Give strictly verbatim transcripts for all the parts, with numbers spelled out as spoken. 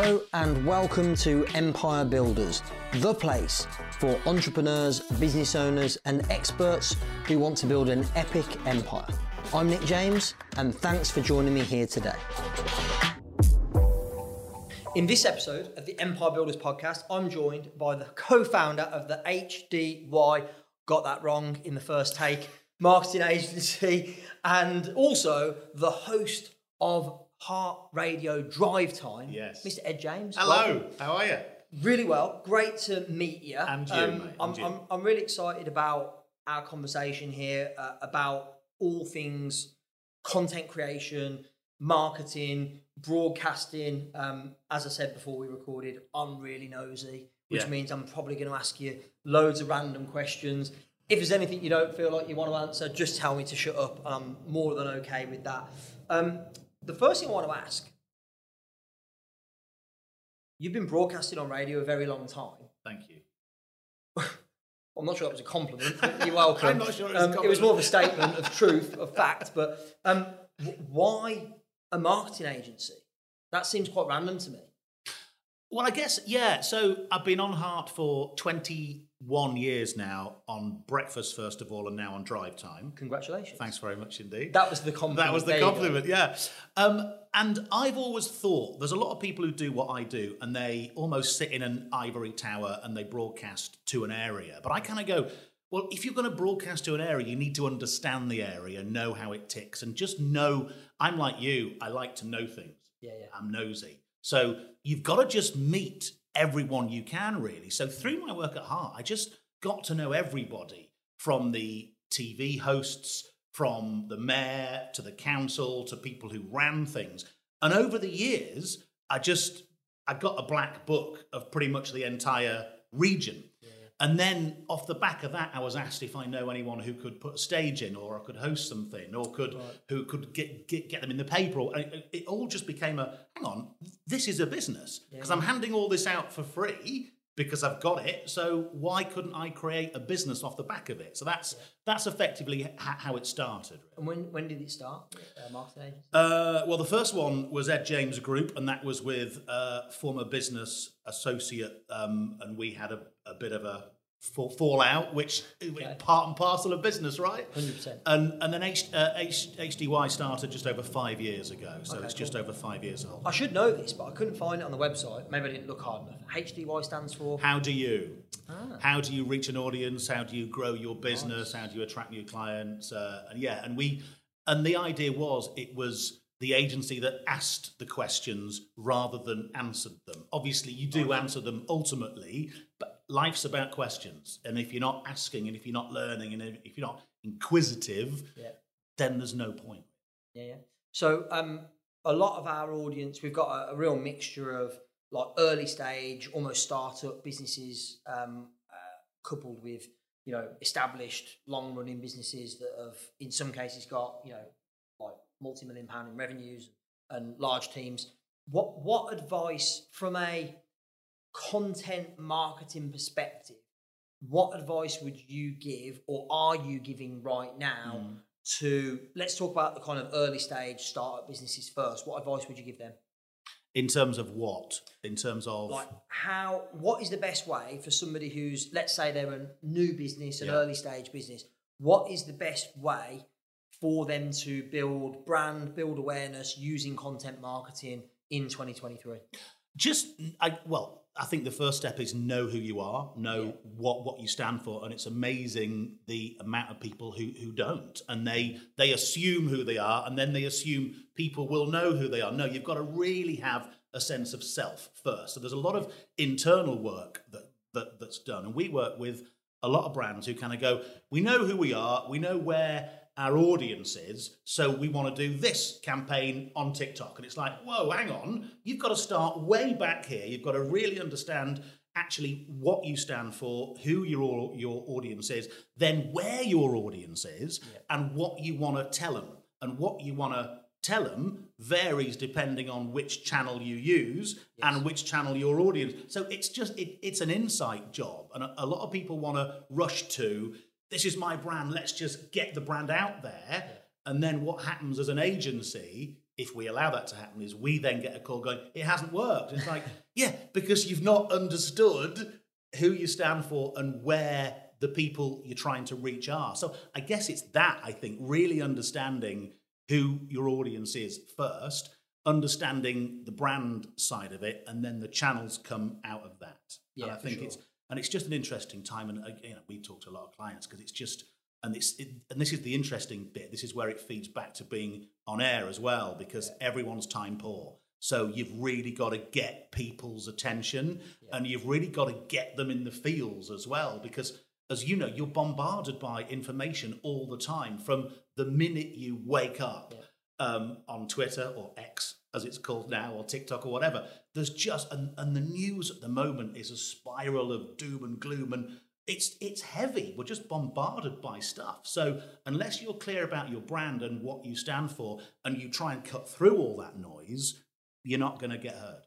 Hello and welcome to Empire Builders, the place for entrepreneurs, business owners and experts who want to build an epic empire. I'm Nick James and thanks for joining me here today. In this episode of the Empire Builders podcast, I'm joined by the co-founder of the H D Y, got that wrong in the first take, marketing agency, and also the host of Heart Radio Drive Time. Yes. Mister Ed James. Hello. Welcome. How are you? Really well. Great to meet you. And you, um, mate. I'm, and you. I'm, I'm really excited about our conversation here uh, about all things content creation, marketing, broadcasting. Um, as I said before we recorded, I'm really nosy, which yeah. means I'm probably going to ask you loads of random questions. If there's anything you don't feel like you want to answer, just tell me to shut up. I'm more than okay with that. Um, The first thing I want to ask, you've been broadcasting on radio a very long time. Thank you. I'm not sure that was a compliment, but you're welcome. I'm not sure it was um, a compliment. It was more of a statement of truth, of fact, but um, why a marketing agency? That seems quite random to me. Well, I guess, yeah. So I've been on Heart for twenty-one years now, on breakfast first of all and now on Drive Time. Congratulations. Thanks very much indeed. That was the compliment. That was the there compliment, yeah. Um, and I've always thought, there's a lot of people who do what I do and they almost sit in an ivory tower and they broadcast to an area. But I kind of go, well, if you're going to broadcast to an area, you need to understand the area, know how it ticks and just know, I'm like you, I like to know things. Yeah, yeah. I'm nosy. So you've got to just meet everyone you can, really. So through my work at Heart, I just got to know everybody, from the T V hosts, from the mayor, to the council, to people who ran things. And over the years, I just, I got a black book of pretty much the entire region. Yeah. And then off the back of that, I was asked if I know anyone who could put a stage in, or I could host something, or could right. who could get, get get them in the paper. It, it all just became a, hang on, this is a business. Because yeah. I'm handing all this out for free because I've got it. So why couldn't I create a business off the back of it? So that's yeah. that's effectively ha- how it started. And when, when did it start, uh, marketing agency? Uh, well, the first one was Ed James Group, and that was with uh, former business associate, um, and we had a a bit of a fall, fallout, which okay. part and parcel of business, right? one hundred percent. And, and then H, uh, H, HDY started just over five years ago, so okay, it's cool. just over five years old. I should know this, but I couldn't find it on the website. Maybe I didn't look hard enough. H D Y stands for? How do you? Ah. How do you reach an audience? How do you grow your business? Nice. How do you attract new clients? Uh, and yeah, and we, and the idea was it was the agency that asked the questions rather than answered them. Obviously, you do okay. answer them ultimately, but life's about questions, and if you're not asking, and if you're not learning, and if you're not inquisitive, yeah. then there's no point. Yeah, yeah. So um, a lot of our audience, we've got a, a real mixture of like early stage, almost startup businesses, um, uh, coupled with you know established, long running businesses that have, in some cases, got you know like multi million pound in revenues and large teams. What what advice from a content marketing perspective, what advice would you give, or are you giving right now mm. to, let's talk about the kind of early stage startup businesses first. What advice would you give them? In terms of what? In terms of? Like how, what is the best way for somebody who's, let's say they're a new business, an yeah. early stage business, what is the best way for them to build brand, build awareness using content marketing in twenty twenty-three? Just, I, well, I think the first step is know who you are, know yeah. what, what you stand for. And it's amazing the amount of people who, who don't. And they they assume who they are, and then they assume people will know who they are. No, you've got to really have a sense of self first. So there's a lot of internal work that, that that's done. And we work with a lot of brands who kind of go, we know who we are, we know where our audience is, so we want to do this campaign on TikTok. And it's like, whoa, hang on, you've got to start way back here. You've got to really understand actually what you stand for, who your your audience is, then where your audience is, yeah. and what you want to tell them. And what you want to tell them varies depending on which channel you use yes. and which channel your audience. So it's just, it, it's an insight job. And a, a lot of people want to rush to, this is my brand, let's just get the brand out there. Yeah. And then what happens as an agency, if we allow that to happen, is we then get a call going, it hasn't worked. And it's like, yeah, because you've not understood who you stand for and where the people you're trying to reach are. So I guess it's that, I think, really understanding who your audience is first, understanding the brand side of it, and then the channels come out of that. Yeah, and I think sure. it's and it's just an interesting time. And you know, we talk to a lot of clients because it's just and it's it, and this is the interesting bit. This is where it feeds back to being on air as well, because yeah. everyone's time poor. So you've really got to get people's attention, yeah. and you've really got to get them in the feels as well, because as you know, you're bombarded by information all the time from the minute you wake up. Yeah. Um, on Twitter or X, as it's called now, or TikTok or whatever. There's just, and, and the news at the moment is a spiral of doom and gloom, and it's it's heavy. We're just bombarded by stuff. So unless you're clear about your brand and what you stand for, and you try and cut through all that noise, you're not going to get heard.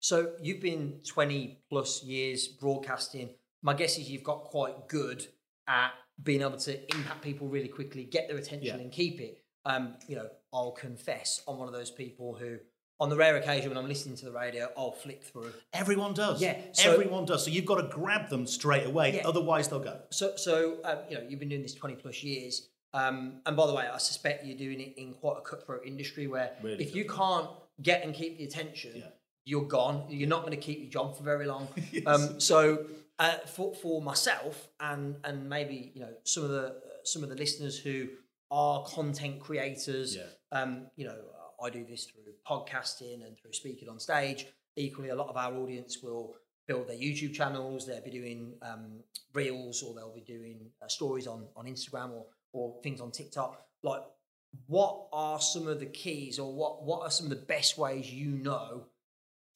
So you've been twenty plus years broadcasting. My guess is you've got quite good at being able to impact people really quickly, get their attention yeah. and keep it. Um, you know, I'll confess, I'm one of those people who, on the rare occasion when I'm listening to the radio, I'll flick through. Everyone does. Yeah. So, everyone does. So you've got to grab them straight away, yeah. otherwise they'll go. So, so um, you know, you've been doing this twenty plus years. Um, and by the way, I suspect you're doing it in quite a cutthroat industry where really if you can't get and keep the attention, yeah. you're gone. You're not going to keep your job for very long. Yes. Um, so uh, for, for myself and, and maybe, you know, some of the, uh, some of the listeners who are content creators, yeah. um, you know, I do this through podcasting and through speaking on stage. Equally, a lot of our audience will build their YouTube channels. They'll be doing um, reels, or they'll be doing uh, stories on, on Instagram or or things on TikTok. Like, what are some of the keys, or what, what are some of the best ways, you know,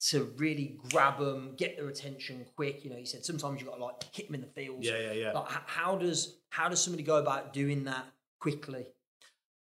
to really grab them, get their attention quick? You know, you said sometimes you've got to, like, hit them in the feels. Yeah, yeah, yeah. Like, how does, how does somebody go about doing that quickly?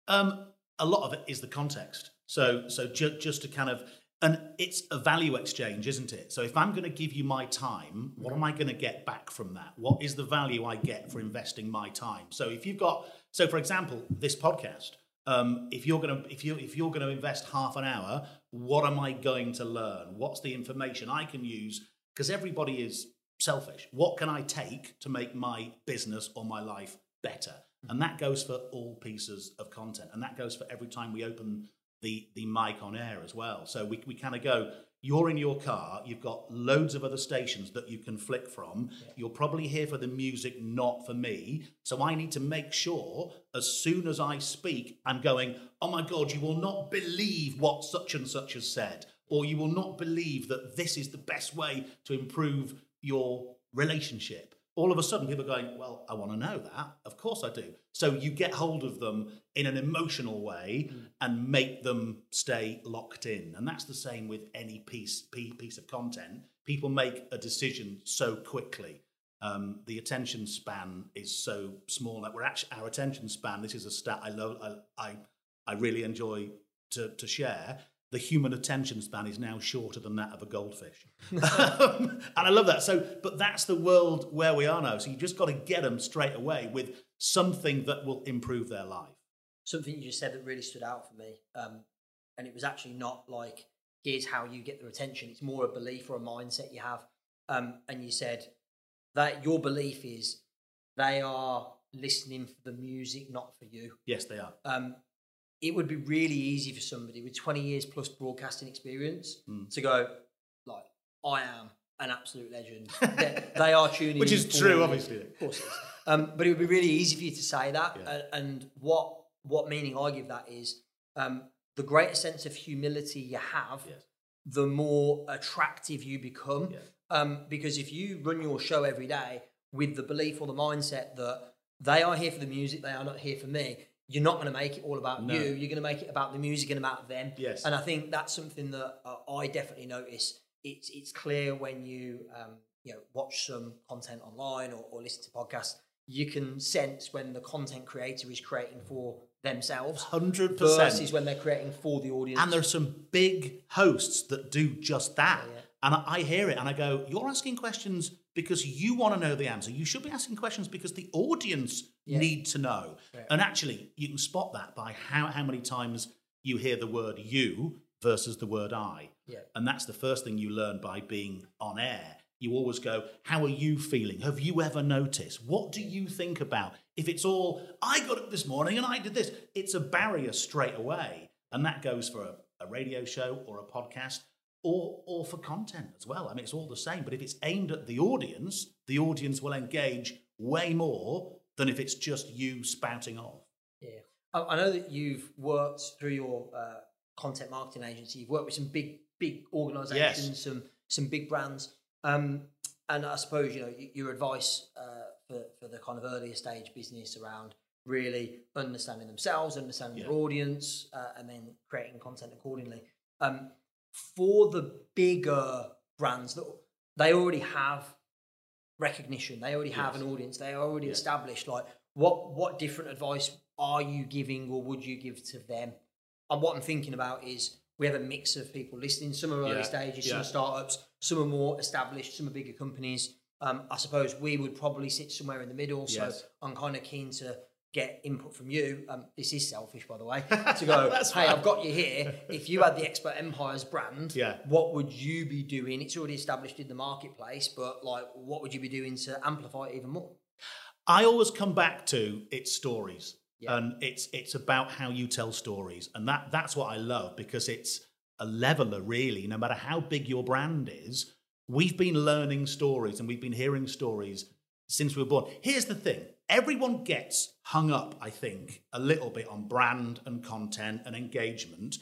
Um, a lot of it is the context. So, so ju- just to kind of, and it's a value exchange, isn't it? So if I'm going to give you my time, what am I going to get back from that? What is the value I get for investing my time? So if you've got, so for example, this podcast, um, if you're going to, if you, if you're going to invest half an hour, what am I going to learn? What's the information I can use? Because everybody is selfish. What can I take to make my business or my life better? And that goes for all pieces of content. And that goes for every time we open the, the mic on air as well. So we, we kind of go, you're in your car, you've got loads of other stations that you can flick from. Yeah. You're probably here for the music, not for me. So I need to make sure as soon as I speak, I'm going, oh my God, you will not believe what such and such has said. Or you will not believe that this is the best way to improve your relationship. All of a sudden, people are going, well, I want to know that. Of course I do. So you get hold of them in an emotional way mm. and make them stay locked in. And that's the same with any piece piece of content. People make a decision so quickly. Um, the attention span is so small that we're actually, our attention span, this is a stat I love, I, I, I really enjoy to, to share. The human attention span is now shorter than that of a goldfish. um, and I love that. So, but that's the world where we are now. So you just got to get them straight away with something that will improve their life. Something you just said that really stood out for me. Um, and it was actually not like, here's how you get their attention. It's more a belief or a mindset you have. Um, and you said that your belief is they are listening for the music, not for you. Yes, they are. Um, it would be really easy for somebody with twenty years plus broadcasting experience mm. to go, like, I am an absolute legend. They are tuning Which in. Which is true, obviously. Of course it is. Um, but it would be really easy for you to say that. Yeah. And what what meaning I give that is um, the greater sense of humility you have, yes. the more attractive you become. Yeah. Um, because if you run your show every day with the belief or the mindset that they are here for the music, they are not here for me, you're not going to make it all about no. you. You're going to make it about the music and about them. Yes. And I think that's something that uh, I definitely notice. It's it's clear when you um, you know, watch some content online or, or listen to podcasts, you can sense when the content creator is creating for themselves. one hundred percent. Versus when they're creating for the audience. And there are some big hosts that do just that. Yeah, yeah. And I hear it and I go, you're asking questions because you want to know the answer. You should be asking questions because the audience yeah. need to know. Yeah. And actually, you can spot that by how, how many times you hear the word you versus the word I. Yeah. And that's the first thing you learn by being on air. You always go, how are you feeling? Have you ever noticed? What do you think about? If it's all, I got up this morning and I did this, it's a barrier straight away. And that goes for a, a radio show or a podcast or or for content as well. I mean, it's all the same. But if it's aimed at the audience, the audience will engage way more than if it's just you spouting off. Yeah. I know that you've worked through your uh, content marketing agency. You've worked with some big, big organisations, yes. some some big brands. Um, and I suppose, you know, your advice uh, for, for the kind of earlier stage business around really understanding themselves, understanding yeah. their audience, uh, and then creating content accordingly. Um, for the bigger brands, that they already have recognition, they already yes. have an audience, they are already yeah. established. Like, what what different advice are you giving or would you give to them? And what I'm thinking about is, we have a mix of people listening. Some are early yeah, stages, yeah. some are startups, some are more established, some are bigger companies. Um, I suppose we would probably sit somewhere in the middle. Yes. So I'm kind of keen to get input from you. Um, this is selfish, by the way, to go, hey, fine. I've got you here. If you had the Expert Empires brand, yeah. what would you be doing? It's already established in the marketplace, but like, what would you be doing to amplify it even more? I always come back to its stories. Yeah. And it's it's about how you tell stories. And that that's what I love, because it's a leveler, really. No matter how big your brand is, we've been learning stories and we've been hearing stories since we were born. Here's the thing. Everyone gets hung up, I think, a little bit on brand and content and engagement.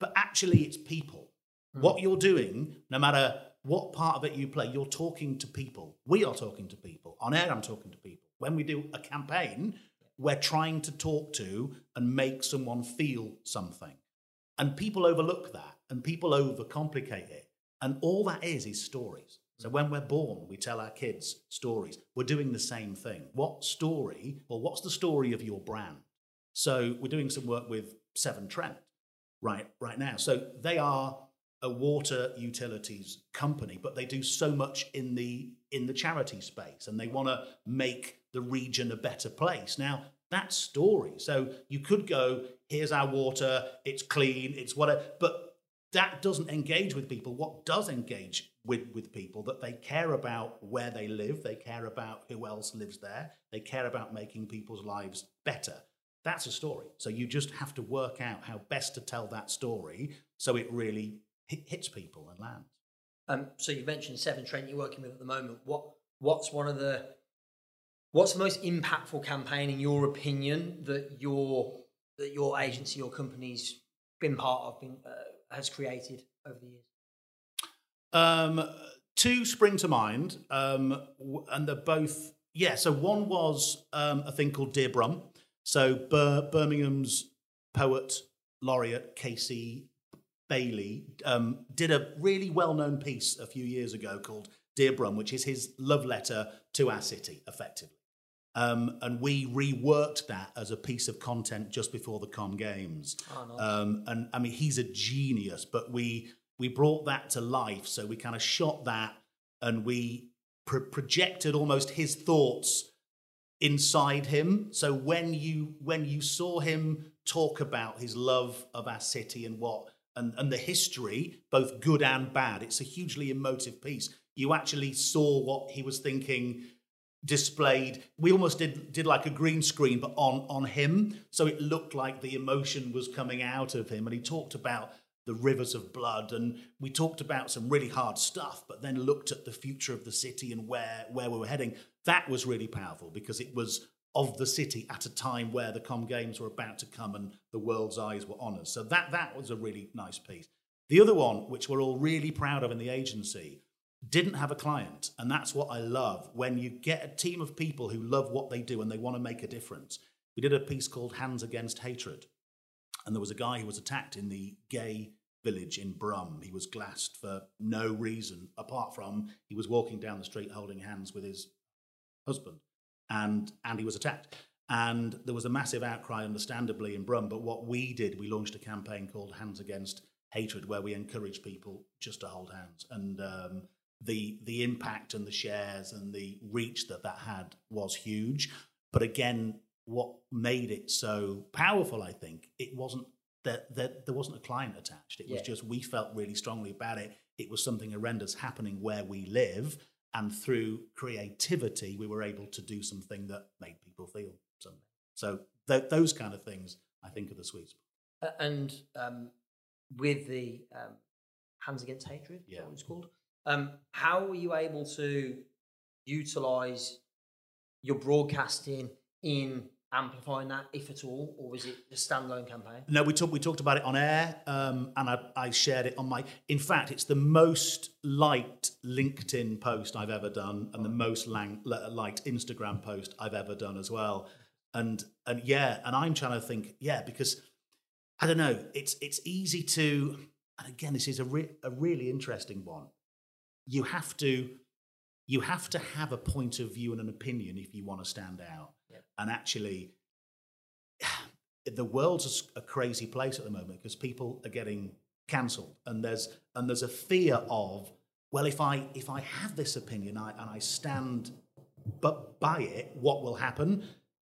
But actually, it's people. Mm. What you're doing, no matter what part of it you play, you're talking to people. We are talking to people. On air, I'm talking to people. When we do a campaign, we're trying to talk to and make someone feel something. And people overlook that, and people overcomplicate it. And all that is is stories. So when we're born, we tell our kids stories. We're doing the same thing. What story, or what's the story of your brand? So we're doing some work with Severn Trent right, right now. So they are a water utilities company, but they do so much in the in the charity space, and they want to make the region a better place. Now, that's story. So you could go, here's our water, it's clean, it's whatever, but that doesn't engage with people. What does engage with, with people? That they care about where they live, they care about who else lives there, they care about making people's lives better. That's a story. So you just have to work out how best to tell that story so it really hits people and lands. Um, so you mentioned Severn Trent you're working with at the moment. What what's one of the what's the most impactful campaign, in your opinion, that your that your agency or company's been part of, been uh, has created over the years? Um, two spring to mind, um, and they're both yeah. So one was um, a thing called Dear Brum. So Bir- Birmingham's poet laureate Casey Bailey um, did a really well-known piece a few years ago called Dear Brum, which is his love letter to our city, effectively. Um, and we reworked that as a piece of content just before the Com Games. Oh, nice. um, and I mean, he's a genius, but we we brought that to life. So we kind of shot that, and we pro- projected almost his thoughts inside him. So when you when you saw him talk about his love of our city and what. And, and the history, both good and bad. It's a hugely emotive piece. You actually saw what he was thinking displayed. We almost did did like a green screen, but on, on him. So it looked like the emotion was coming out of him. And he talked about the rivers of blood. And we talked about some really hard stuff, but then looked at the future of the city and where, where we were heading. That was really powerful because it was of the city at a time where the Com Games were about to come and the world's eyes were on us. So that that was a really nice piece. The other one, which we're all really proud of in the agency, didn't have a client. And that's what I love, when you get a team of people who love what they do and they want to make a difference. We did a piece called Hands Against Hatred. And there was a guy who was attacked in the gay village in Brum. He was glassed for no reason, apart from he was walking down the street holding hands with his husband. And, and he was attacked. And there was a massive outcry, understandably, in Brum. But what we did, we launched a campaign called Hands Against Hatred, where we encouraged people just to hold hands. And um, the the impact and the shares and the reach that that had was huge. But again, what made it so powerful, I think, it wasn't that, that there wasn't a client attached. It yeah. was just we felt really strongly about it. It was something horrendous happening where we live. And through creativity, we were able to do something that made people feel something. So th- those kind of things, I think, are the sweet spot. Uh, and um, with the um, Hands Against Hatred, yeah. is that what it's called? Um, how were you able to utilise your broadcasting in amplifying that, if at all, or was it a standalone campaign? No, we talked. We talked about it on air, um, and I, I shared it on my. In fact, it's the most liked LinkedIn post I've ever done, and the most lang, liked Instagram post I've ever done as well. And and yeah, and I'm trying to think, yeah, because I don't know. It's it's easy to, and again, this is a re- a really interesting one. You have to, you have to have a point of view and an opinion if you want to stand out. And actually, the world's a crazy place at the moment because people are getting cancelled, and there's and there's a fear of, well, if I if I have this opinion I, and I stand but by it, what will happen?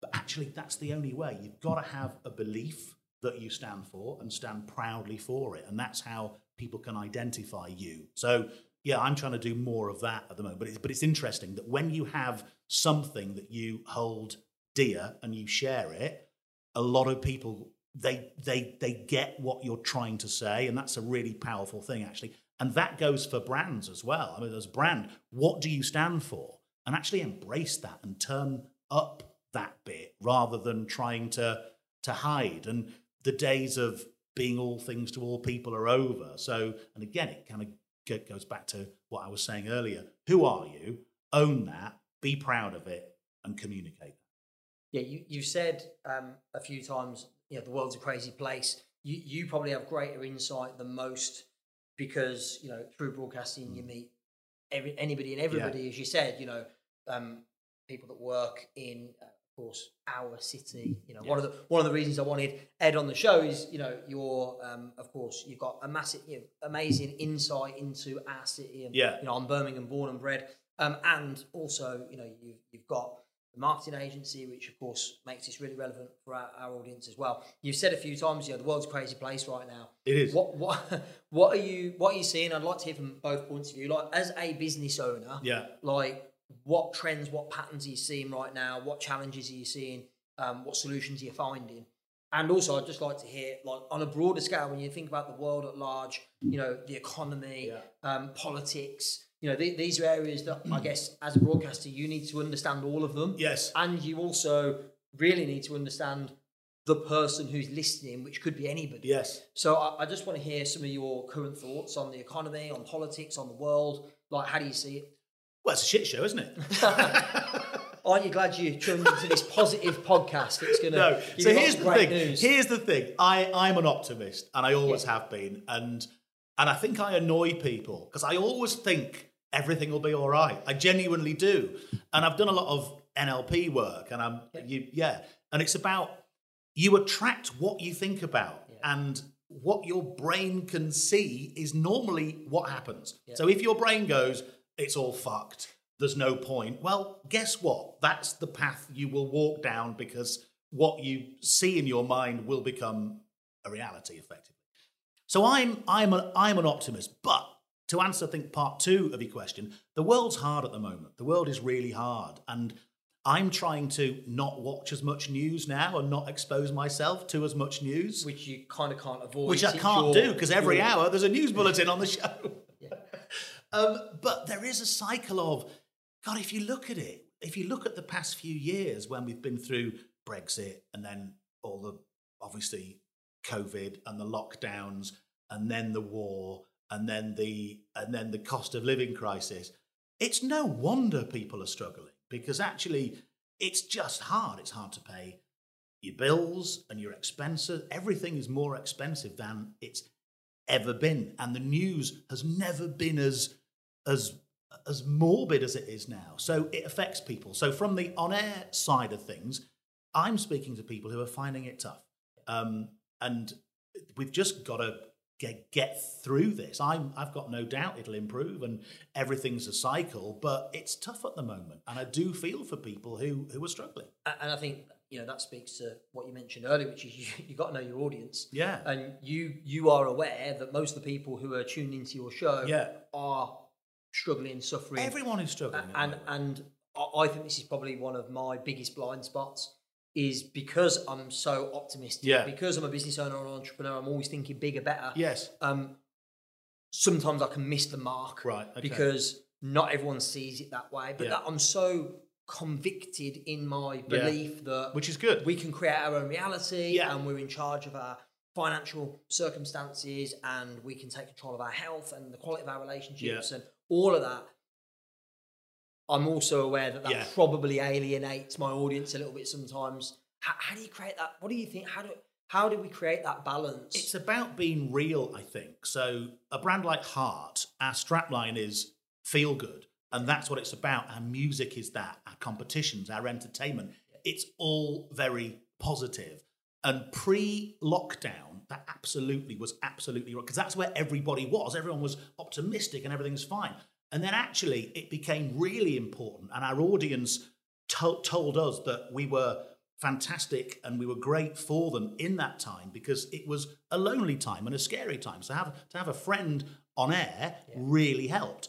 But actually, that's the only way. You've got to have a belief that you stand for and stand proudly for it, and that's how people can identify you. So. Yeah, I'm trying to do more of that at the moment. But it's, but it's interesting that when you have something that you hold dear and you share it, a lot of people, they they they get what you're trying to say. And that's a really powerful thing, actually. And that goes for brands as well. I mean, as a brand, what do you stand for? And actually embrace that and turn up that bit rather than trying to to hide. And the days of being all things to all people are over. So, and again, it kind of It goes back to what I was saying earlier. Who are you? Own that, be proud of it, and communicate. Yeah, you, you've said um, a few times, you know, the world's a crazy place. You, you probably have greater insight than most because, you know, through broadcasting, mm. you meet every, anybody and everybody, yeah. as you said, you know, um, people that work in, uh, of course, our city. You know, yes. one of the one of the reasons I wanted Ed on the show is, you know, you're um, of course you've got a massive, you know, amazing insight into our city. And, yeah. you know, I'm Birmingham born and bred, um, and also, you know, you've you've got the marketing agency, which of course makes this really relevant for our, our audience as well. You've said a few times, you know, the world's a crazy place right now. It is. What what what are you what are you seeing? I'd like to hear from both points of view. Like as a business owner, yeah, like. What trends, what patterns are you seeing right now? What challenges are you seeing? Um, what solutions are you finding? And also, I'd just like to hear, like on a broader scale, when you think about the world at large, you know, the economy, yeah. um, politics, you know, th- these are areas that I guess as a broadcaster, you need to understand all of them. Yes. And you also really need to understand the person who's listening, which could be anybody. Yes. So I, I just want to hear some of your current thoughts on the economy, on politics, on the world. Like, how do you see it? Well, it's a shit show, isn't it? Aren't you glad you tuned into this positive podcast? It's going to no. give so you here's the great thing. News. Here's the thing. I, I'm an optimist, and I always yeah. have been. And and I think I annoy people because I always think everything will be all right. I genuinely do. And I've done a lot of N L P work, and I'm yeah. You, yeah. And it's about you attract what you think about, yeah. and what your brain can see is normally what happens. Yeah. So if your brain goes, it's all fucked, there's no point. Well, guess what? That's the path you will walk down because what you see in your mind will become a reality, effectively. So I'm I'm a, I'm an optimist. But to answer, I think, part two of your question, the world's hard at the moment. The world is really hard. And I'm trying to not watch as much news now and not expose myself to as much news. Which you kind of can't avoid. Which I can't do because every hour there's a news bulletin on the show. Um, but there is a cycle of, God, if you look at it, if you look at the past few years when we've been through Brexit and then all the, obviously, COVID and the lockdowns and then the war and then the and then the cost of living crisis, it's no wonder people are struggling because actually it's just hard. It's hard to pay your bills and your expenses. Everything is more expensive than it's ever been. And the news has never been as... as as morbid as it is now. So it affects people. So from the on-air side of things, I'm speaking to people who are finding it tough. Um, and we've just got to get, get through this. I'm, I've got no doubt it'll improve and everything's a cycle, but it's tough at the moment. And I do feel for people who, who are struggling. And I think, you know, that speaks to what you mentioned earlier, which is you, you've got to know your audience. Yeah. And you you are aware that most of the people who are tuned into your show yeah. are struggling, suffering. Everyone is struggling. And, and, and I think this is probably one of my biggest blind spots, is because I'm so optimistic, yeah. because I'm a business owner or an entrepreneur, I'm always thinking bigger, better. Yes. Um, sometimes I can miss the mark, right? Okay. Because not everyone sees it that way. But yeah. that I'm so convicted in my belief yeah. that, which is good, we can create our own reality, yeah. and we're in charge of our financial circumstances, and we can take control of our health and the quality of our relationships, yeah. and all of that. I'm also aware that that yeah. probably alienates my audience a little bit sometimes. How, how do you create that? What do you think? How do how do we create that balance? It's about being real, I think. So a brand like Heart, our strapline is feel good, and that's what it's about. Our music is that. Our competitions, our entertainment, it's all very positive. And pre-lockdown, that absolutely was absolutely right, because that's where everybody was. Everyone was optimistic and everything's fine. And then actually it became really important, and our audience to- told us that we were fantastic and we were great for them in that time, because it was a lonely time and a scary time. So have, to have a friend on air yeah. really helped.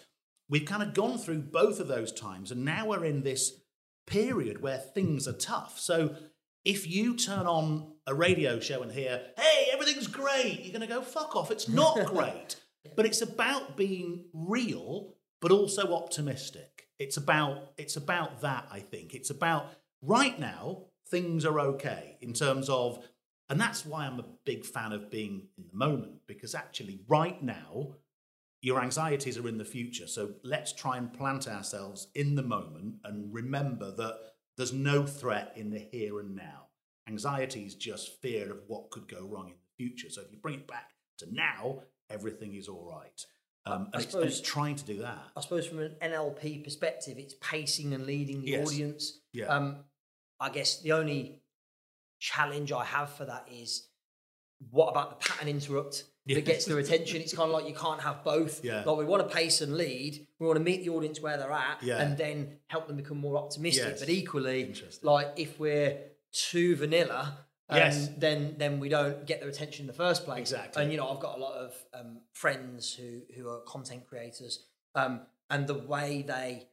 We've kind of gone through both of those times, and now we're in this period where things are tough. So if you turn on a radio show and hear, hey, everything's great, you're going to go, fuck off, it's not great. But it's about being real, but also optimistic. It's about it's about that, I think. It's about, right now, things are okay in terms of, and that's why I'm a big fan of being in the moment, because actually right now, your anxieties are in the future. So let's try and plant ourselves in the moment and remember that there's no threat in the here and now. Anxiety is just fear of what could go wrong in the future. So if you bring it back to now, everything is all right. Um, and I suppose, it's, it's trying to do that. I suppose from an N L P perspective, it's pacing and leading the yes. audience. Yeah. Um, I guess the only challenge I have for that is, what about the pattern interrupt yeah. that gets their attention? It's kind of like you can't have both. Yeah. Like, we want to pace and lead. We want to meet the audience where they're at yeah. and then help them become more optimistic. Yes. But equally, like if we're too vanilla... Um, yes. Then, then we don't get their attention in the first place. Exactly. And you know, I've got a lot of um, friends who who are content creators, um, and the way they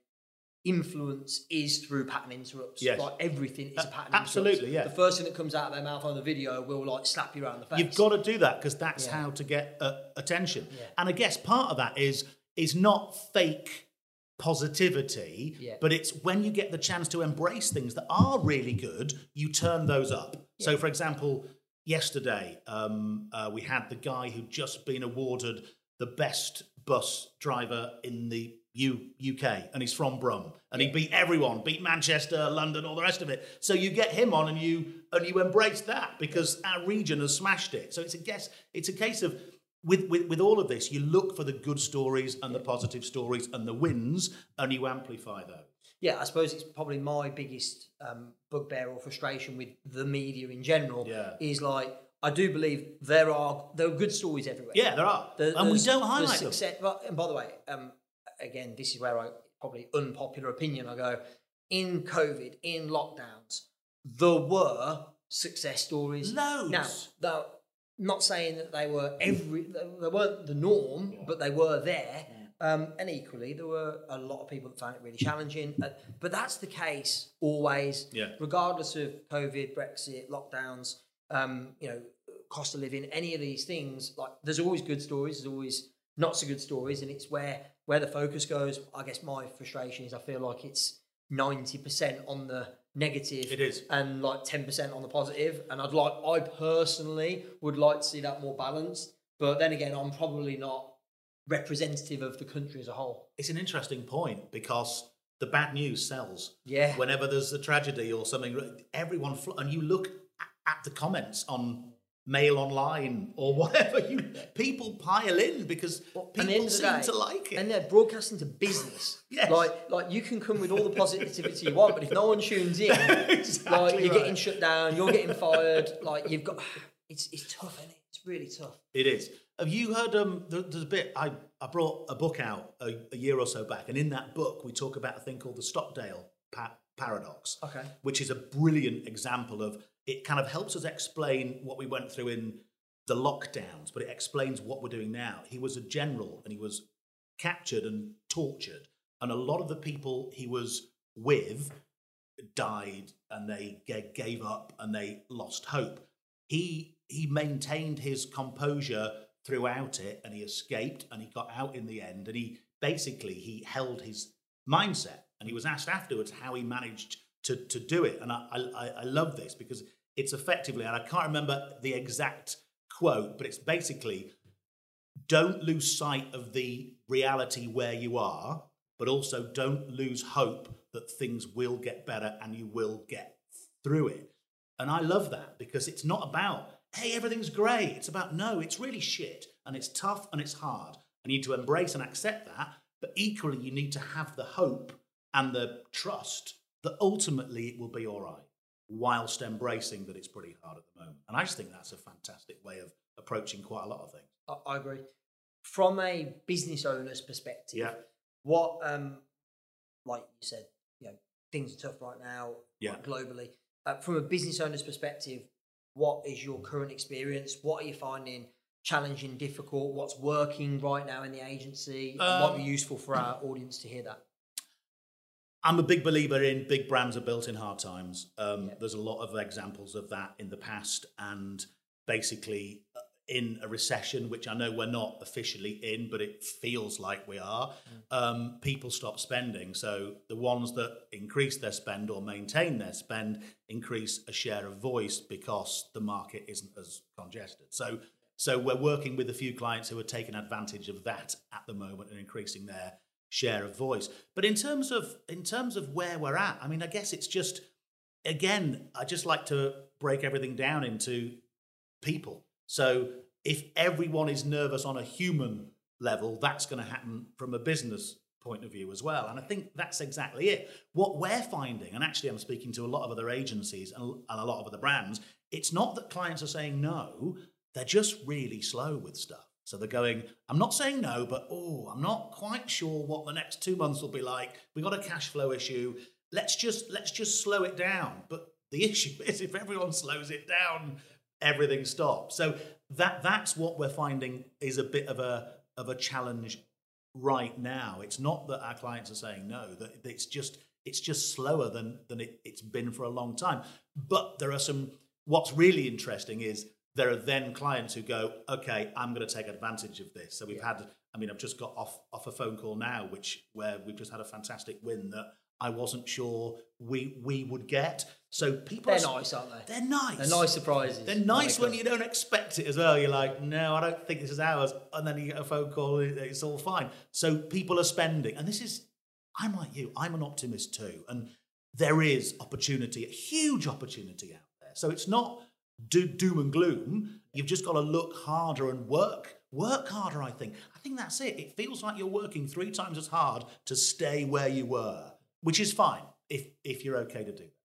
influence is through pattern interrupts. Yes. Like everything is a pattern. Uh, absolutely. Interrupt. Yeah. The first thing that comes out of their mouth on the video will like slap you around the face. You've got to do that, because that's yeah. how to get uh, attention. Yeah. And I guess part of that is is not fake positivity, yeah. but it's when you get the chance to embrace things that are really good, you turn those up. Yeah. So, for example, yesterday um, uh, we had the guy who'd just been awarded the best bus driver in the U K, and he's from Brum, and yeah. he beat everyone, beat Manchester, London, all the rest of it. So you get him on, and you and you embrace that, because our region has smashed it. So it's a guess. It's a case of. With, with with all of this, you look for the good stories and the positive stories and the wins, and you amplify those. Yeah, I suppose it's probably my biggest um, bugbear or frustration with the media in general. Yeah. Is like, I do believe there are there are good stories everywhere. Yeah, there are, there, and we don't highlight success, them. And by the way, um, again, this is where I probably unpopular opinion. I go, in COVID, in lockdowns, there were success stories. Loads. Now, though. Not saying that they were every, they weren't the norm, yeah. but they were there. Yeah. Um, and equally, there were a lot of people that found it really challenging. Uh, but that's the case always, yeah. regardless of COVID, Brexit, lockdowns, um, you know, cost of living, any of these things. Like, there's always good stories, there's always not so good stories, and it's where where the focus goes. I guess my frustration is I feel like it's ninety percent on the negative, it is, and like ten percent on the positive, and I'd like I personally would like to see that more balanced, but then again, I'm probably not representative of the country as a whole. It's an interesting point, because the bad news sells. Yeah, whenever there's a tragedy or something, everyone fl- and you look at the comments on Mail Online or whatever, you people pile in because people seem to like it, and they're broadcasting to business. Yes. like like you can come with all the positivity you want, but if no one tunes in, exactly like you're right. getting shut down, you're getting fired. Like you've got, it's it's tough, isn't it? It's It's really tough. It is. Have you heard, um, there's a bit, I, I brought a book out a, a year or so back, and in that book we talk about a thing called the Stockdale pa- paradox, okay, which is a brilliant example of, it kind of helps us explain what we went through in the lockdowns, but it explains what we're doing now. He was a general and he was captured and tortured, and a lot of the people he was with died and they g- gave up and they lost hope. He he maintained his composure throughout it, and he escaped and he got out in the end, and he basically he held his mindset, and he was asked afterwards how he managed to, to do it. And I, I I love this because it's effectively, and I can't remember the exact quote, but it's basically, don't lose sight of the reality where you are, but also don't lose hope that things will get better and you will get through it. And I love that because it's not about, hey, everything's great. It's about, no, it's really shit and it's tough and it's hard. I need to embrace and accept that. But equally, you need to have the hope and the trust that ultimately it will be all right, whilst embracing that it's pretty hard at the moment. And I just think that's a fantastic way of approaching quite a lot of things. I agree. From a business owner's perspective, yeah. what, um, like you said, you know, things are tough right now, yeah. globally. Uh, from a business owner's perspective, what is your current experience? What are you finding challenging, difficult? What's working right now in the agency? Um, might be useful for our audience to hear that. I'm a big believer in big brands are built in hard times. Um, yeah. There's a lot of examples of that in the past. And basically in a recession, which I know we're not officially in, but it feels like we are, mm. um, people stop spending. So the ones that increase their spend or maintain their spend increase a share of voice because the market isn't as congested. So, so we're working with a few clients who are taking advantage of that at the moment and increasing their share of voice. But in terms of in terms of where we're at, I mean, I guess it's just, again, I just like to break everything down into people. So if everyone is nervous on a human level, that's going to happen from a business point of view as well. And I think that's exactly it. What we're finding, and actually I'm speaking to a lot of other agencies and a lot of other brands, it's not that clients are saying no, they're just really slow with stuff. So they're going, I'm not saying no, but oh, I'm not quite sure what the next two months will be like. We've got a cash flow issue. Let's just let's just slow it down. But the issue is if everyone slows it down, everything stops. So that that's what we're finding is a bit of a of a challenge right now. It's not that our clients are saying no, that it's just it's just slower than than it, it's been for a long time. But there are some, what's really interesting is there are then clients who go, okay, I'm going to take advantage of this. So we've yeah. had, I mean, I've just got off, off a phone call now, which where we've just had a fantastic win that I wasn't sure we we would get. So people They're are, nice, aren't they? They're nice. They're nice surprises. They're nice when you don't expect it as well. You're like, no, I don't think this is ours. And then you get a phone call, it's all fine. So people are spending. And this is, I'm like you, I'm an optimist too. And there is opportunity, a huge opportunity out there. So it's not Do, doom and gloom. You've just got to look harder and work work harder. I think I think that's it. It feels like you're working three times as hard to stay where you were, which is fine if if you're okay to do that.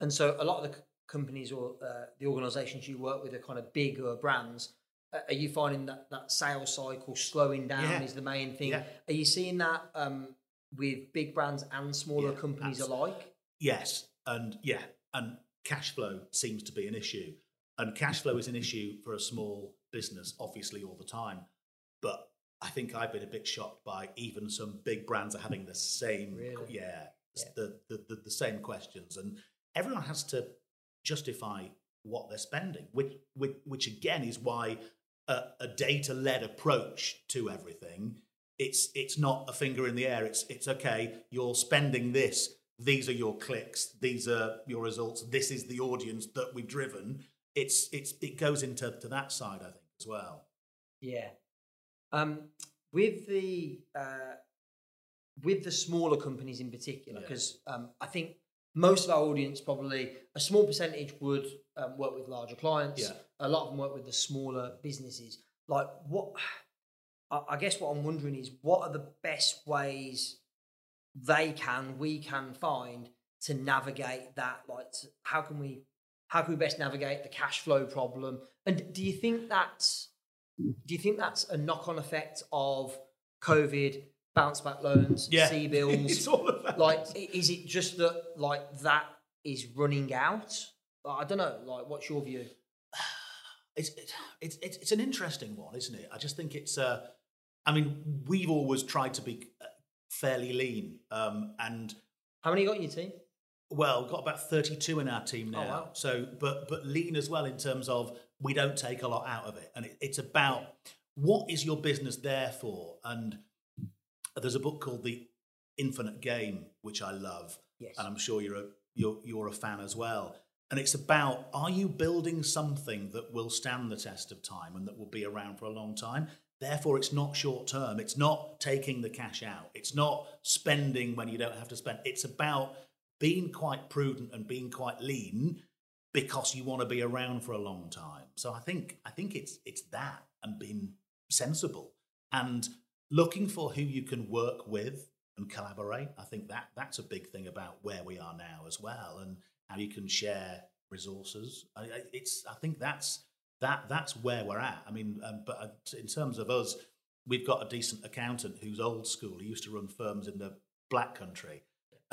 And so a lot of the companies or uh, the organisations you work with are kind of bigger brands. Uh, are you finding that that sales cycle slowing down yeah. is the main thing? Yeah. Are you seeing that um, with big brands and smaller yeah, companies alike? Yes, and yeah, and cash flow seems to be an issue. And cash flow is an issue for a small business, obviously, all the time. But I think I've been a bit shocked by even some big brands are having the same, really? yeah, yeah. The, the, the, the same questions. And everyone has to justify what they're spending, which, which, which again is why a, a data-led approach to everything. It's it's not a finger in the air. It's it's okay. You're spending this. These are your clicks. These are your results. This is the audience that we've driven. It's it's it goes into to that side, I think, as well. Yeah, um, with the uh, with the smaller companies in particular, because yeah. um, I think most of our audience, probably a small percentage, would um, work with larger clients. Yeah. A lot of them work with the smaller businesses. Like what? I guess what I'm wondering is what are the best ways they can we can find to navigate that? Like, how can we How can we best navigate the cash flow problem? And do you think that's do you think that's a knock-on effect of COVID, bounce back loans, yeah. C bills? It's all of that. Like, is it just that like that is running out? I don't know. Like, what's your view? It's it's it's, it's an interesting one, isn't it? I just think it's. Uh, I mean, we've always tried to be fairly lean. Um, and how many you got in your team? Well, we've got about thirty-two in our team now. Oh, wow. So, but but lean as well in terms of we don't take a lot out of it, and it, it's about what is your business there for. And there's a book called The Infinite Game, which I love, yes. and I'm sure you're a you're you're a fan as well. And it's about, are you building something that will stand the test of time and that will be around for a long time? Therefore, it's not short term. It's not taking the cash out. It's not spending when you don't have to spend. It's about being quite prudent and being quite lean because you want to be around for a long time. So I think I think it's it's that, and being sensible and looking for who you can work with and collaborate. I think that that's a big thing about where we are now as well, and how you can share resources. It's I think that's that that's where we're at. I mean, um, but in terms of us, we've got a decent accountant who's old school. He used to run firms in the Black Country.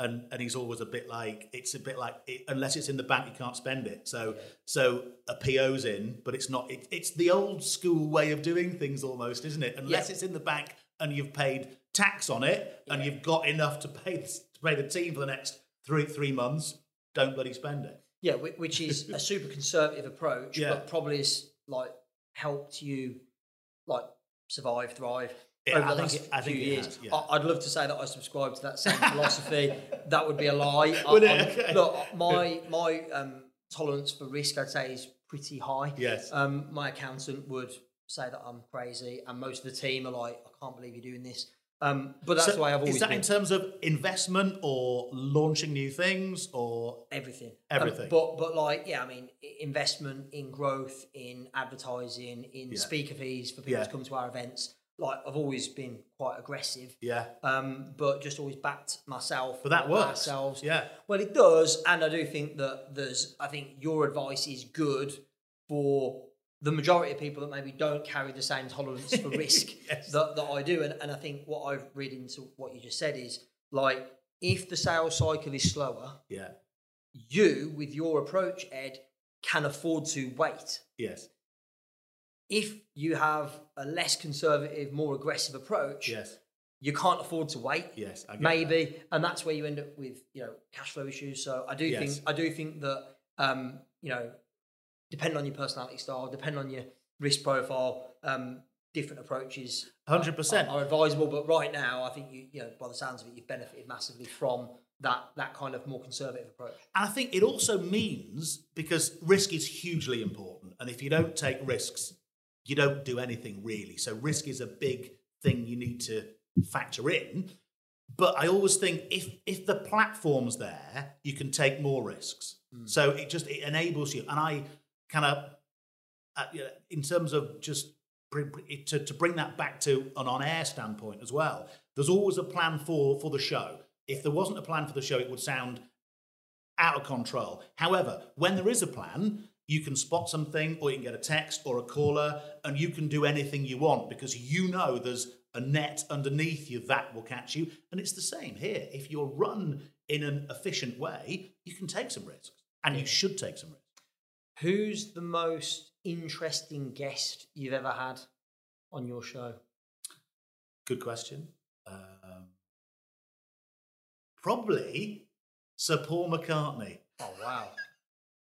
And and he's always a bit like, it's a bit like, it, unless it's in the bank, you can't spend it. So yeah. so a P O's in, but it's not, it, it's the old school way of doing things almost, isn't it? Unless yeah. it's in the bank and you've paid tax on it yeah. and you've got enough to pay, to pay the team for the next three three months, don't bloody spend it. Yeah, which is a super conservative approach, yeah. but probably has like helped you like survive, thrive. It, over I the last it, I few years. Has, yeah. I'd love to say that I subscribe to that same philosophy. That would be a lie. I, okay. Look, my my um, tolerance for risk, I'd say, is pretty high. Yes. Um, my accountant would say that I'm crazy, and most of the team are like, I can't believe you're doing this. Um, but that's so why I've always. Is that been. In terms of investment or launching new things or everything? Everything. Um, but but like yeah, I mean, investment in growth, in advertising, in yeah. speaker fees for people yeah. to come to our events. Like, I've always been quite aggressive. Yeah. Um, but just always backed myself. But that works. Ourselves. Yeah. Well, it does. And I do think that there's, I think your advice is good for the majority of people that maybe don't carry the same tolerance for risk yes. that, that I do. And, and I think what I've read into what you just said is, like, if the sales cycle is slower, yeah, you, with your approach, Ed, can afford to wait. Yes. If you have a less conservative, more aggressive approach, yes. you can't afford to wait. Yes, I get maybe, that. And that's where you end up with, you know, cash flow issues. So I do yes. think I do think that um, you know, depending on your personality style, depending on your risk profile, um, different approaches one hundred percent are, are advisable. But right now, I think you you know, by the sounds of it, you've benefited massively from that that kind of more conservative approach. And I think it also means, because risk is hugely important, and if you don't take risks, you don't do anything really. So risk is a big thing you need to factor in. But I always think if if the platform's there, you can take more risks. Mm. So it just it enables you. And I kind of, uh, you know, in terms of just bring, to, to bring that back to an on-air standpoint as well, there's always a plan for, for the show. If there wasn't a plan for the show, it would sound out of control. However, when there is a plan, you can spot something, or you can get a text or a caller, and you can do anything you want because you know there's a net underneath you that will catch you. And it's the same here. If you're run in an efficient way, you can take some risks, and yeah. you should take some risks. Who's the most interesting guest you've ever had on your show? Good question. Um, probably Sir Paul McCartney. Oh, wow.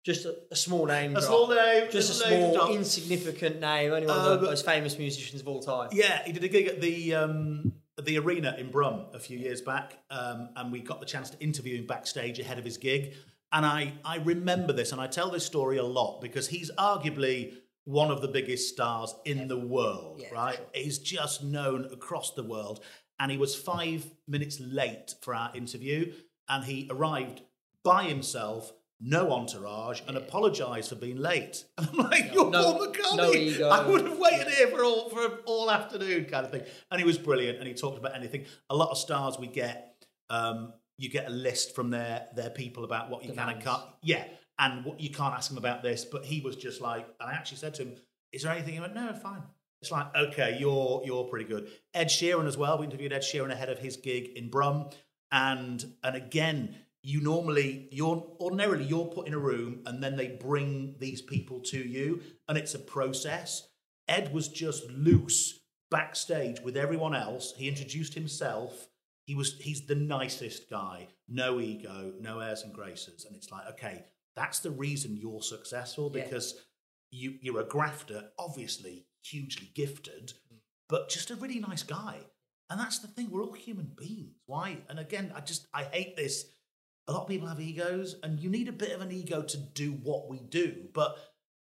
Just a, a small name. A drop. small name. Just a small, name insignificant name. Only one of um, the most famous musicians of all time. Yeah, he did a gig at the um, the arena in Brum a few years back, um, and we got the chance to interview him backstage ahead of his gig. And I, I remember this, and I tell this story a lot because he's arguably one of the biggest stars in yeah. the world, yeah, right? Sure. He's just known across the world. And he was five minutes late for our interview, and he arrived by himself, no entourage, and yeah. apologised for being late. And I'm like, no, you're no, Paul McCartney. No ego. I would have waited yeah. here for all for all afternoon, kind of thing. And he was brilliant, and he talked about anything. A lot of stars we get, um, you get a list from their their people about what you Demands. can and can't. Yeah, and what, you can't ask him about this, but he was just like, and I actually said to him, is there anything? He went, no, fine. It's like, okay, you're you're pretty good. Ed Sheeran as well. We interviewed Ed Sheeran ahead of his gig in Brum. And and again, you normally, you're ordinarily, you're put in a room and then they bring these people to you and it's a process. Ed was just loose backstage with everyone else. He introduced himself. He was, he's the nicest guy. No ego, no airs and graces. And it's like, okay, that's the reason you're successful, because yeah. you, you're a grafter, obviously hugely gifted, but just a really nice guy. And that's the thing, we're all human beings. Why? And again, I just, I hate this. A lot of people have egos, and you need a bit of an ego to do what we do, but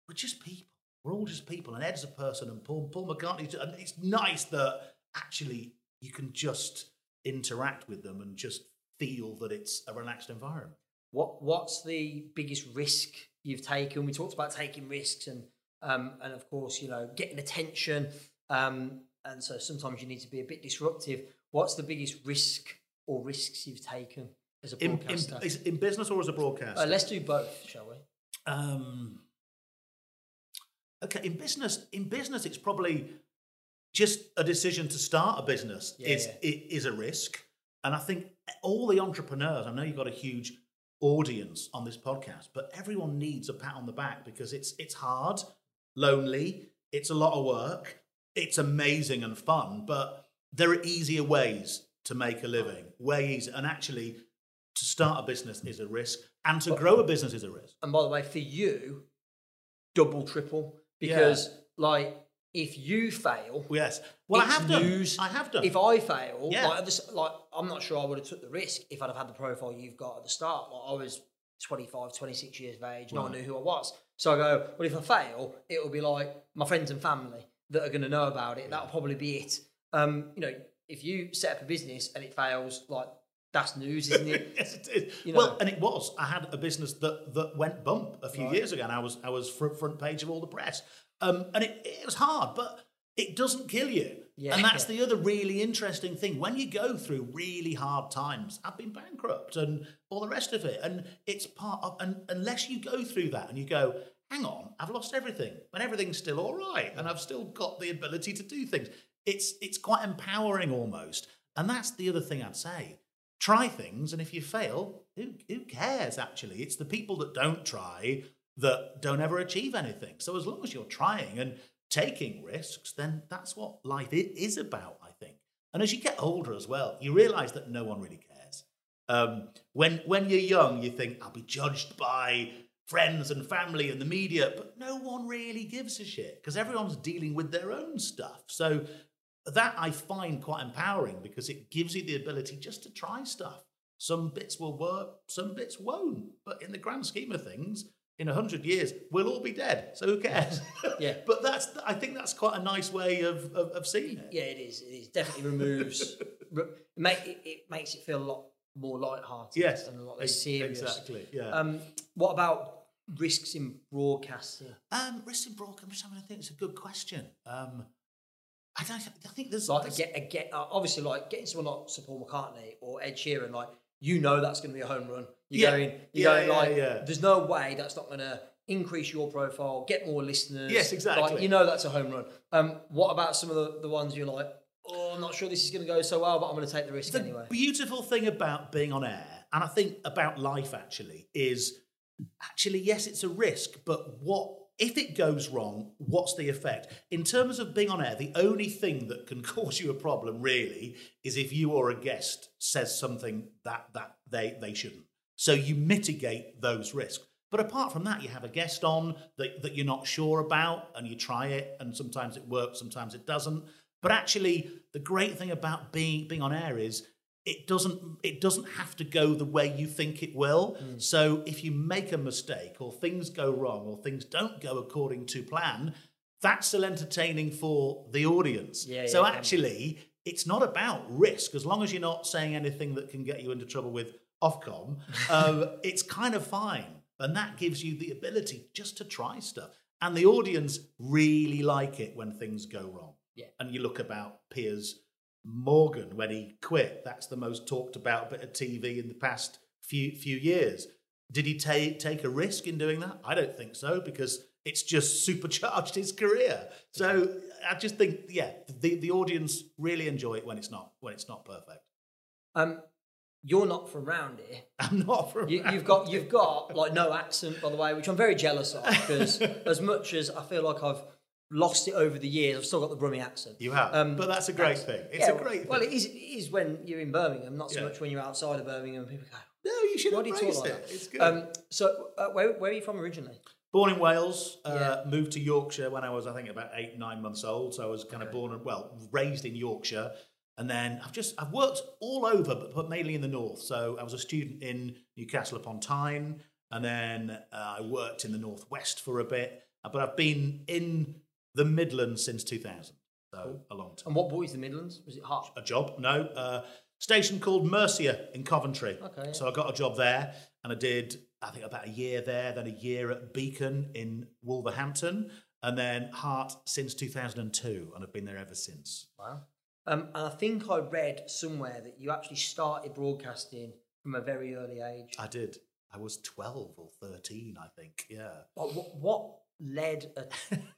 we're just people. We're all just people, and Ed's a person, and Paul, Paul McCartney, and it's nice that actually you can just interact with them and just feel that it's a relaxed environment. What What's the biggest risk you've taken? We talked about taking risks and, um, and of course, you know, getting attention, um, and so sometimes you need to be a bit disruptive. What's the biggest risk or risks you've taken? As a broadcaster? In, in, in business or as a broadcaster? Uh, let's do both, shall we? Um, okay, in business, in business, it's probably just a decision to start a business yeah, is, yeah. It is a risk. And I think all the entrepreneurs, I know you've got a huge audience on this podcast, but everyone needs a pat on the back, because it's it's hard, lonely, it's a lot of work, it's amazing and fun, but there are easier ways to make a living, way easier. And actually, to start a business is a risk, and to but, grow a business is a risk. And by the way, for you, double, triple, because yeah. like if you fail, yes, well, I have news. done. I have done. If I fail, yeah. like, this, like I'm not sure I would have took the risk if I'd have had the profile you've got at the start. Like I was twenty-five, twenty-six years of age, right. and I knew who I was. So I go, well, if I fail, it'll be like my friends and family that are going to know about it. Yeah. That'll probably be it. Um, you know, if you set up a business and it fails, like. That's news, isn't it? Yes, it is. You know. Well, and it was. I had a business that that went bump a few right. years ago, and I was I was front page of all the press, um, and it, it was hard, but it doesn't kill you. Yeah. And that's yeah. the other really interesting thing. When you go through really hard times, I've been bankrupt and all the rest of it, and it's part of. And unless you go through that and you go, hang on, I've lost everything, but everything's still all right, and I've still got the ability to do things. It's it's quite empowering almost, and that's the other thing I'd say. Try things, and if you fail, who, who cares, actually? It's the people that don't try that don't ever achieve anything. So as long as you're trying and taking risks, then that's what life is about, I think. And as you get older as well, you realise that no one really cares. Um, when, when you're young, you think, I'll be judged by friends and family and the media, but no one really gives a shit because everyone's dealing with their own stuff. So... that I find quite empowering, because it gives you the ability just to try stuff. Some bits will work, some bits won't. But in the grand scheme of things, in a hundred years, we'll all be dead. So who cares? Yeah. But that's I think that's quite a nice way of, of, of seeing it. Yeah, it is. It is. Definitely removes... re- make, it, it makes it feel a lot more lighthearted yes, and a lot less serious. Exactly, yeah. Um, what about risks in broadcasting? Um, risks in broadcasting, I think it's a good question. Um... I, don't, I think there's like there's... A get, a get, uh, obviously like getting someone like Sir Paul McCartney or Ed Sheeran, like you know that's going to be a home run. You're yeah. going, you're yeah, going yeah, like yeah. there's no way that's not going to increase your profile, get more listeners. Yes, exactly. Like, you know that's a home run. Um, what about some of the, the ones you're like, oh, I'm not sure this is going to go so well, but I'm going to take the risk the anyway. The beautiful thing about being on air, and I think about life actually, is actually yes, it's a risk, but what. If it goes wrong, what's the effect? In terms of being on air, the only thing that can cause you a problem, really, is if you or a guest says something that, that they, they shouldn't. So you mitigate those risks. But apart from that, you have a guest on that, that you're not sure about, and you try it, and sometimes it works, sometimes it doesn't. But actually, the great thing about being being on air is it doesn't it doesn't have to go the way you think it will. Mm. So if you make a mistake or things go wrong or things don't go according to plan, that's still entertaining for the audience. Yeah, so yeah, actually, it's not about risk. As long as you're not saying anything that can get you into trouble with Ofcom, uh, it's kind of fine. And that gives you the ability just to try stuff. And the audience really like it when things go wrong. Yeah. And you look about Piers Morgan when he quit. That's the most talked about bit of T V in the past few few years. Did he take take a risk in doing that? I don't think so, because it's just supercharged his career. So I just think, yeah, the, the audience really enjoy it when it's not when it's not perfect. Um, you're not from round here. I'm not from. You, round you've got you've got like no accent, by the way, which I'm very jealous of, because as much as I feel like I've lost it over the years, I've still got the Brummie accent. You have, um, but that's a great thing. It's yeah, a great well, thing. Well, it is, it is when you're in Birmingham, not so yeah. much when you're outside of Birmingham. People go, no, you should have embraced it. Like it's good. Um, so, uh, where, where are you from originally? Born in Wales, uh, yeah. moved to Yorkshire when I was, I think, about eight, nine months old. So I was kind okay. of born and, well, raised in Yorkshire. And then I've just, I've worked all over, but, but mainly in the north. So I was a student in Newcastle upon Tyne. And then uh, I worked in the northwest for a bit. But I've been in the Midlands since two thousand. So cool. a long time. And what brought you to the Midlands? Was it hard? A job? No. Uh, station called Mercia in Coventry. Okay. Yeah. So I got a job there, and I did, I think, about a year there, then a year at Beacon in Wolverhampton, and then Heart since two thousand two, and I've been there ever since. Wow. Um, and I think I read somewhere that you actually started broadcasting from a very early age. I did. I was twelve or thirteen, I think, yeah. But what, what led...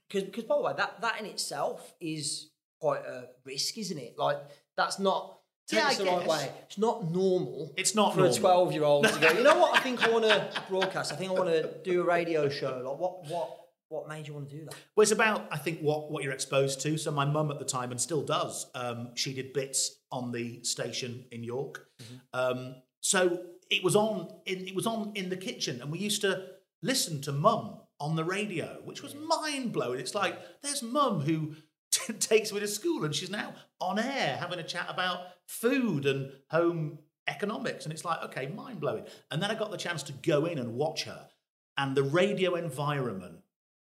Because, because by the way, that, that in itself is quite a risk, isn't it? Like, that's not... Yeah, I guess. Way. It's not normal. It's not for normal. a twelve-year-old to go, you know what? I think I want to broadcast. I think I want to do a radio show. Like, what, what, what made you want to do that? Well, it's about, I think, what what you're exposed to. So my mum at the time, and still does, um, she did bits on the station in York. Mm-hmm. Um, so it was on. In, it was on in the kitchen, and we used to listen to Mum on the radio, which was mind blowing. It's like there's Mum who takes me to school, and she's now on air having a chat about food and home economics, and it's like, okay, mind-blowing. And then I got the chance to go in and watch her, and the radio environment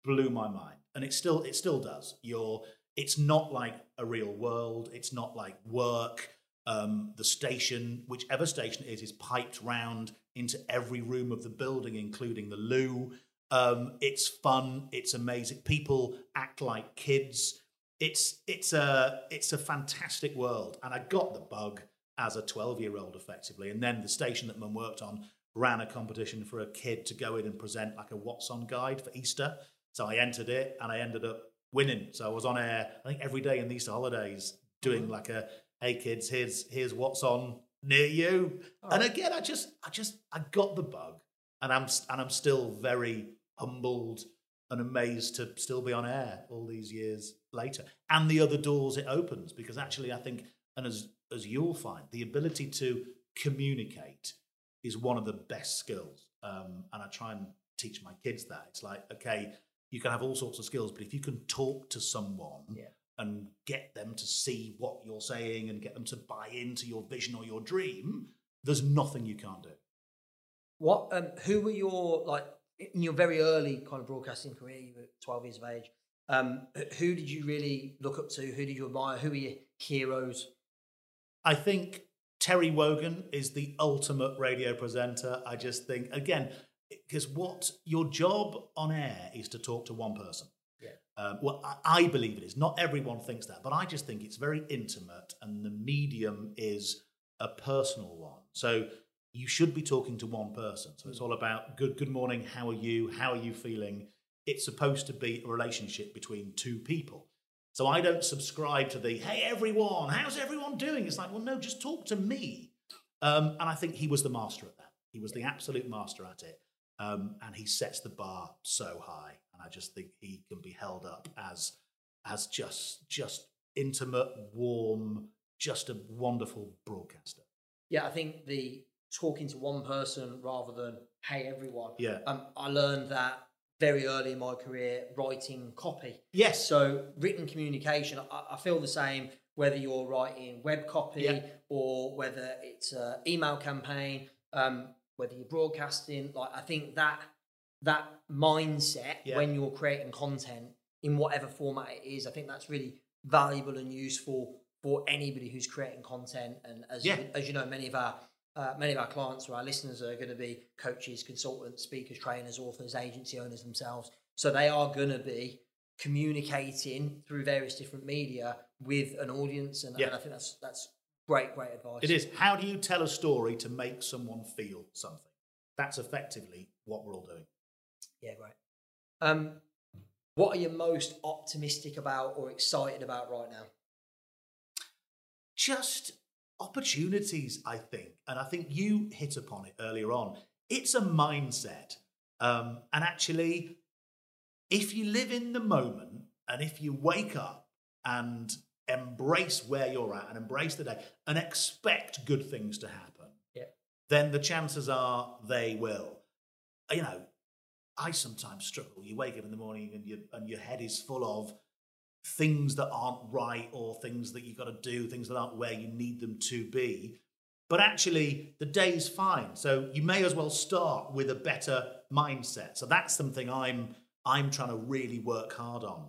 blew my mind, and it still it still does. You're it's not like a real world, it's not like work. Um, the station, whichever station it is, is piped round into every room of the building, including the loo. Um, it's fun, it's amazing. People act like kids. It's it's a it's a fantastic world, and I got the bug as a twelve-year-old effectively. And then the station that Mum worked on ran a competition for a kid to go in and present like a What's On guide for Easter. So I entered it, and I ended up winning. So I was on air, I think, every day in the Easter holidays, doing like a, hey kids, here's here's What's On near you. All right. And again, I just I just I got the bug, and I'm and I'm still very humbled and amazed to still be on air all these years later, and the other doors it opens, because actually I think, and as as you'll find, the ability to communicate is one of the best skills, um, and I try and teach my kids that. It's like, okay, you can have all sorts of skills, but if you can talk to someone yeah. and get them to see what you're saying and get them to buy into your vision or your dream, there's nothing you can't do. What? Um, who were your, like, in your very early kind of broadcasting career, you were twelve years of age, um, who did you really look up to? Who did you admire? Who were your heroes? I think Terry Wogan is the ultimate radio presenter. I just think, again, because what your job on air is to talk to one person. Yeah. Um, well, I, I believe it is. Not everyone thinks that, but I just think it's very intimate, and the medium is a personal one. So you should be talking to one person. So it's all about good, good morning, how are you? How are you feeling? It's supposed to be a relationship between two people. So I don't subscribe to the, hey, everyone, how's everyone doing? It's like, well, no, just talk to me. Um, and I think he was the master at that. He was the absolute master at it. Um, and he sets the bar so high. And I just think he can be held up as, as just, just intimate, warm, just a wonderful broadcaster. Yeah, I think the... talking to one person rather than, hey, everyone. Yeah. Um, I learned that very early in my career, writing copy. Yes. So written communication, I, I feel the same, whether you're writing web copy yeah. or whether it's an email campaign, um, whether you're broadcasting. Like, I think that that mindset yeah. when you're creating content in whatever format it is, I think that's really valuable and useful for anybody who's creating content. And as, yeah. as you know, many of our Uh, many of our clients or our listeners are going to be coaches, consultants, speakers, trainers, authors, agency owners themselves. So they are going to be communicating through various different media with an audience. And, yeah. and I think that's that's great, great advice. It is. How do you tell a story to make someone feel something? That's effectively what we're all doing. Yeah, right. Um, what are you most optimistic about or excited about right now? Just opportunities, I think. And I think you hit upon it earlier on. It's a mindset. Um, and actually, if you live in the moment and if you wake up and embrace where you're at and embrace the day and expect good things to happen, yeah, then the chances are they will. You know, I sometimes struggle. You wake up in the morning and, you, and your head is full of things that aren't right or things that you've got to do, things that aren't where you need them to be. But actually, the day's fine. So you may as well start with a better mindset. So that's something I'm I'm trying to really work hard on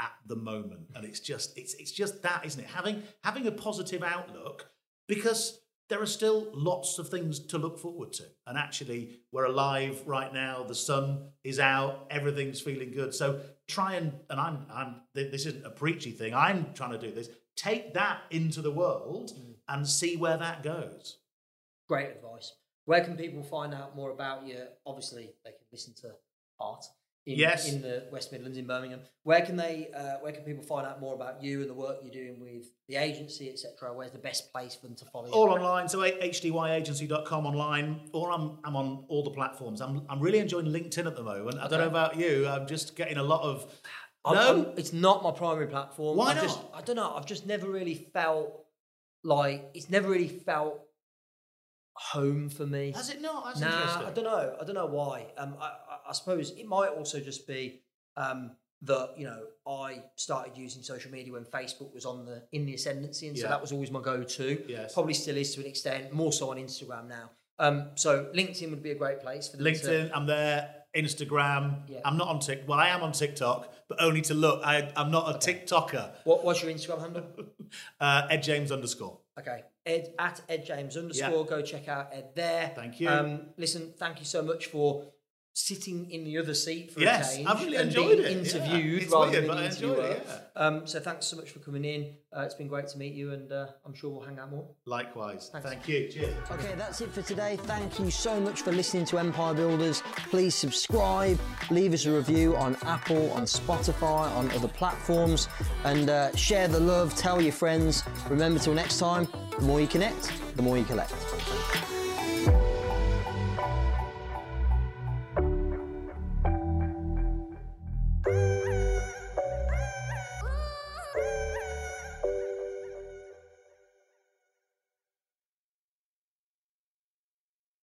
at the moment. And it's just it's it's just that, isn't it? Having having a positive outlook, because there are still lots of things to look forward to. And actually, we're alive right now. The sun is out. Everything's feeling good. So try and, and I'm, I'm, this isn't a preachy thing. I'm trying to do this. Take that into the world and see where that goes. Great advice. Where can people find out more about you? Obviously, they can listen to Heart in, yes. in the West Midlands, in Birmingham. Where can they? Uh, where can people find out more about you and the work you're doing with the agency, et cetera? Where's the best place for them to follow you? All online, so H D Y agency dot com online, or I'm I'm on all the platforms. I'm I'm really enjoying LinkedIn at the moment. Okay. I don't know about you. I'm just getting a lot of. I'm, no, I'm, it's not my primary platform. Why I've not? Just, I don't know. I've just never really felt like it's never really felt home for me. Has it not? That's nah, I don't know. I don't know why. Um, I, I, I suppose it might also just be um that, you know, I started using social media when Facebook was on the in the ascendancy, and yeah. so that was always my go-to. Yes. Probably still is to an extent. More so on Instagram now. Um, so LinkedIn would be a great place for them LinkedIn. To... I'm there. Instagram. Yeah. I'm not on TikTok. Well, I am on TikTok, but only to look. I, I'm not a okay. TikToker. What, what's your Instagram handle? uh, Ed James underscore. Okay. Ed at Ed James underscore. Yeah. Go check out Ed there. Thank you. Um, listen, thank you so much for sitting in the other seat for yes, a change. Yes, I've really enjoyed it. Interviewed yeah. rather weird, than interviewer. Yeah. Um, so thanks so much for coming in. Uh, it's been great to meet you, and uh, I'm sure we'll hang out more. Likewise. Thanks. Thank you. Cheers. Okay, that's it for today. Thank you so much for listening to Empire Builders. Please subscribe, leave us a review on Apple, on Spotify, on other platforms, and uh, share the love, tell your friends. Remember, till next time, the more you connect, the more you collect.